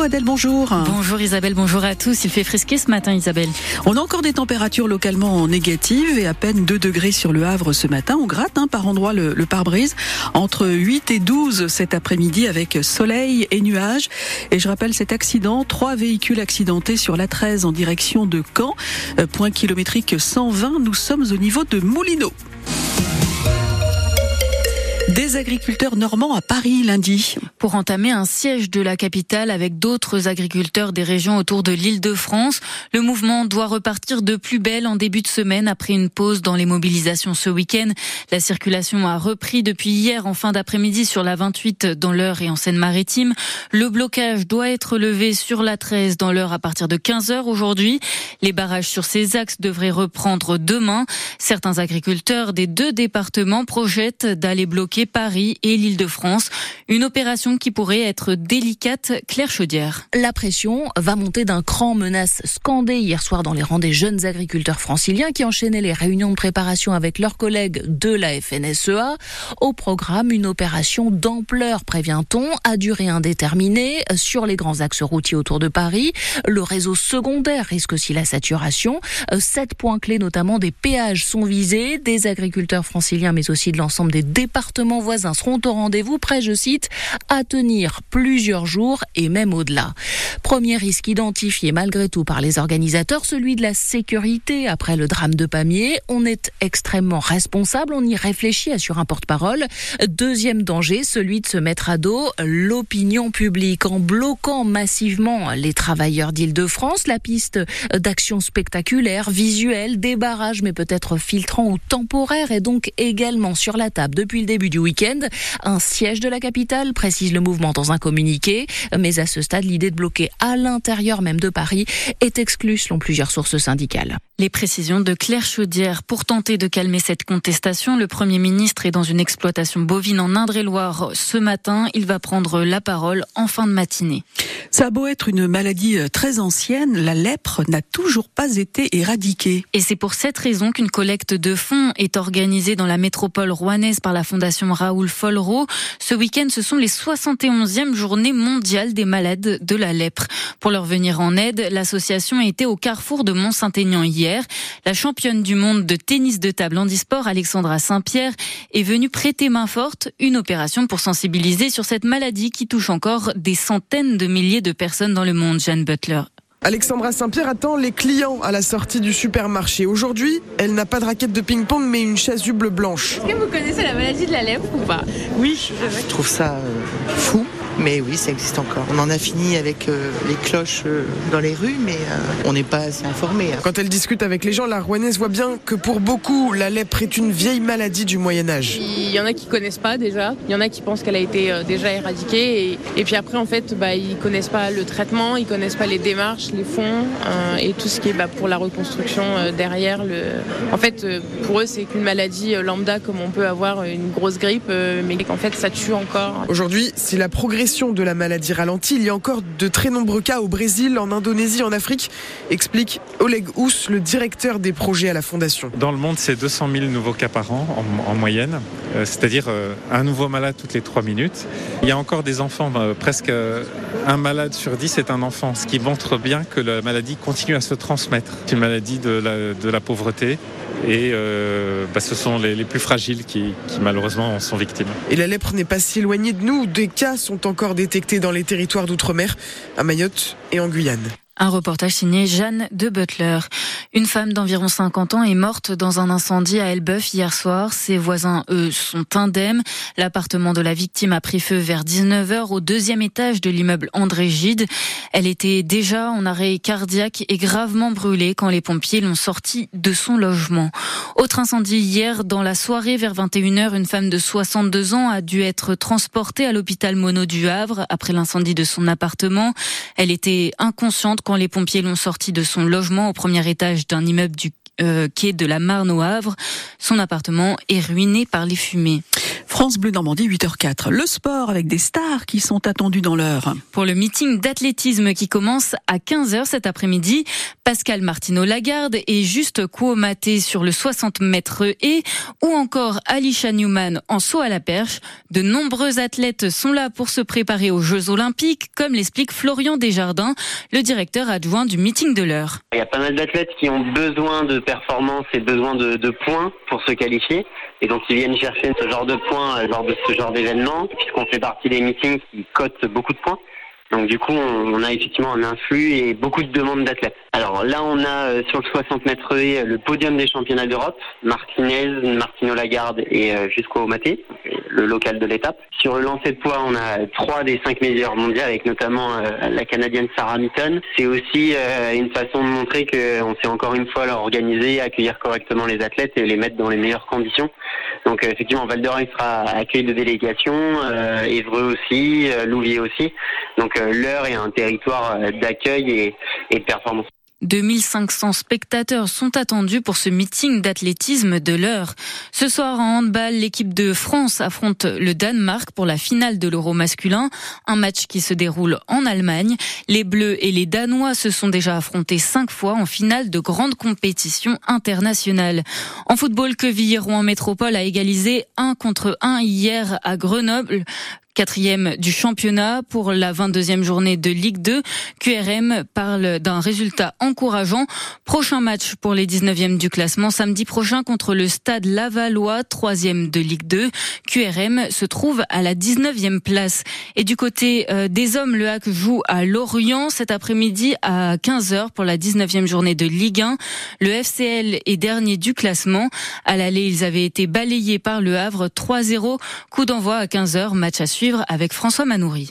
météo. Adèle, bonjour. Bonjour Isabelle, bonjour à tous. Il fait frisquer ce matin Isabelle. On a encore des températures localement négatives et à peine 2 degrés sur le Havre ce matin. On gratte par endroits le pare-brise entre 8 et 12 cet après-midi avec soleil et nuages. Et je rappelle cet accident, 3 véhicules accidentés sur la 13 en direction de Caen. Point kilométrique 120, nous sommes au niveau de Moulineau. Des agriculteurs normands à Paris lundi. Pour entamer un siège de la capitale avec d'autres agriculteurs des régions autour de l'Île-de-France, le mouvement doit repartir de plus belle en début de semaine après une pause dans les mobilisations ce week-end. La circulation a repris depuis hier en fin d'après-midi sur la 28 dans l'Eure et en Seine-Maritime. Le blocage doit être levé sur la 13 dans l'Eure à partir de 15h aujourd'hui. Les barrages sur ces axes devraient reprendre demain. Certains agriculteurs des 2 départements projettent d'aller bloquer Paris et l'Île-de-France. Une opération qui pourrait être délicate, Claire Chaudière. La pression va monter d'un cran, menace scandée hier soir dans les rangs des jeunes agriculteurs franciliens qui enchaînaient les réunions de préparation avec leurs collègues de la FNSEA. Au programme, une opération d'ampleur, prévient-on, à durée indéterminée sur les grands axes routiers autour de Paris. Le réseau secondaire risque aussi la saturation. 7 points clés, notamment des péages, sont visés. Des agriculteurs franciliens, mais aussi de l'ensemble des départements voisins seront au rendez-vous, prêts, je cite, à tenir plusieurs jours et même au-delà. Premier risque identifié malgré tout par les organisateurs, celui de la sécurité après le drame de Pamiers. On est extrêmement responsable, on y réfléchit, assure un porte-parole. Deuxième danger, celui de se mettre à dos l'opinion publique. En bloquant massivement les travailleurs d'Île-de-France, la piste d'action spectaculaire, visuelle, des barrages, mais peut-être filtrant ou temporaire, est donc également sur la table depuis le début du week-end. Un siège de la capitale, précise le mouvement dans un communiqué. Mais à ce stade, l'idée de bloquer à l'intérieur même de Paris est exclue selon plusieurs sources syndicales. Les précisions de Claire Chaudière. Pour tenter de calmer cette contestation, le Premier ministre est dans une exploitation bovine en Indre-et-Loire. Ce matin, il va prendre la parole en fin de matinée. Ça a beau être une maladie très ancienne, la lèpre n'a toujours pas été éradiquée. Et c'est pour cette raison qu'une collecte de fonds est organisée dans la métropole rouennaise par la Fondation Raoul Folleau. Ce week-end, ce sont les 71e journées mondiales des malades de la lèpre. Pour leur venir en aide, l'association était au carrefour de Mont-Saint-Aignan hier. La championne du monde de tennis de table handisport, Alexandra Saint-Pierre, est venue prêter main forte, une opération pour sensibiliser sur cette maladie qui touche encore des centaines de milliers de personnes dans le monde. Jeanne Butler. Alexandra Saint-Pierre attend les clients à la sortie du supermarché. Aujourd'hui, elle n'a pas de raquette de ping-pong, mais une chasuble blanche. Est-ce que vous connaissez la maladie de la lèpre ou pas ? Oui, je trouve ça fou. Mais oui, ça existe encore. On en a fini avec les cloches dans les rues, mais on n'est pas assez informés. Quand elle discute avec les gens, la Rouennaise voit bien que pour beaucoup, la lèpre est une vieille maladie du Moyen-Âge. Il y en a qui ne connaissent pas déjà, il y en a qui pensent qu'elle a été déjà éradiquée. Et puis après, en fait, ils ne connaissent pas le traitement, ils ne connaissent pas les démarches, les fonds et tout ce qui est pour la reconstruction derrière. En fait, pour eux, c'est qu'une maladie lambda comme on peut avoir une grosse grippe, mais qu'en fait, ça tue encore. Aujourd'hui, si la progression de la maladie ralentie, il y a encore de très nombreux cas au Brésil, en Indonésie, en Afrique, explique Oleg Ous, le directeur des projets à la Fondation. Dans le monde, c'est 200 000 nouveaux cas par an en moyenne, c'est-à-dire un nouveau malade toutes les 3 minutes. Il y a encore des enfants, presque un malade sur 10 est un enfant, ce qui montre bien que la maladie continue à se transmettre. C'est une maladie de la pauvreté. Et ce sont les plus fragiles qui malheureusement en sont victimes. Et la lèpre n'est pas si éloignée de nous. Des cas sont encore détectés dans les territoires d'outre-mer, à Mayotte et en Guyane. Un reportage signé Jeanne Butler. Une femme d'environ 50 ans est morte dans un incendie à Elbeuf hier soir. Ses voisins, eux, sont indemnes. L'appartement de la victime a pris feu vers 19h au 2e étage de l'immeuble André Gide. Elle était déjà en arrêt cardiaque et gravement brûlée quand les pompiers l'ont sortie de son logement. Autre incendie hier, dans la soirée vers 21h, une femme de 62 ans a dû être transportée à l'hôpital Mono du Havre après l'incendie de son appartement. Elle était inconsciente quand les pompiers l'ont sortie de son logement au premier étage d'un immeuble du quai de la Marne au Havre. Son appartement est ruiné par les fumées. France Bleu Normandie, 8h04. Le sport avec des stars qui sont attendues dans l'heure. Pour le meeting d'athlétisme qui commence à 15h cet après-midi, Pascal Martineau-Lagarde et Jusco Aumate sur le 60 mètres et ou encore Alicia Newman en saut à la perche. De nombreux athlètes sont là pour se préparer aux Jeux Olympiques, comme l'explique Florian Desjardins, le directeur adjoint du meeting de l'heure. Il y a pas mal d'athlètes qui ont besoin de performances et besoin de points pour se qualifier. Et donc ils viennent chercher ce genre de points lors de ce genre d'événement, puisqu'on fait partie des meetings qui cotent beaucoup de points. Donc du coup, on a effectivement un influx et beaucoup de demandes d'athlètes. Alors là, on a sur le 60 mètres et le podium des championnats d'Europe, Martino Lagarde et Jusco Aumate, le local de l'étape. Sur le lancer de poids, on a 3 des 5 meilleurs mondiaux, avec notamment la Canadienne Sarah Milton. C'est aussi une façon de montrer qu'on sait encore une fois leur organiser, accueillir correctement les athlètes et les mettre dans les meilleures conditions. Donc effectivement, Val d'Or, il sera accueil de délégation, Évreux aussi, Louvier aussi. Donc l'heure est un territoire d'accueil et de performance. 2500 spectateurs sont attendus pour ce meeting d'athlétisme de l'heure. Ce soir en handball, l'équipe de France affronte le Danemark pour la finale de l'Euro masculin, un match qui se déroule en Allemagne. Les Bleus et les Danois se sont déjà affrontés 5 fois en finale de grandes compétitions internationales. En football, Quevilly Rouen métropole a égalisé 1-1 hier à Grenoble. 4e du championnat pour la 22e journée de Ligue 2. QRM parle d'un résultat encourageant. Prochain match pour les 19e du classement samedi prochain contre le Stade Lavallois, 3e de Ligue 2. QRM se trouve à la 19e place. Et du côté des hommes, le HAC joue à Lorient cet après-midi à 15h pour la 19e journée de Ligue 1. Le FCL est dernier du classement. À l'aller, ils avaient été balayés par le Havre 3-0. Coup d'envoi à 15h, match à suivre avec François Manoury.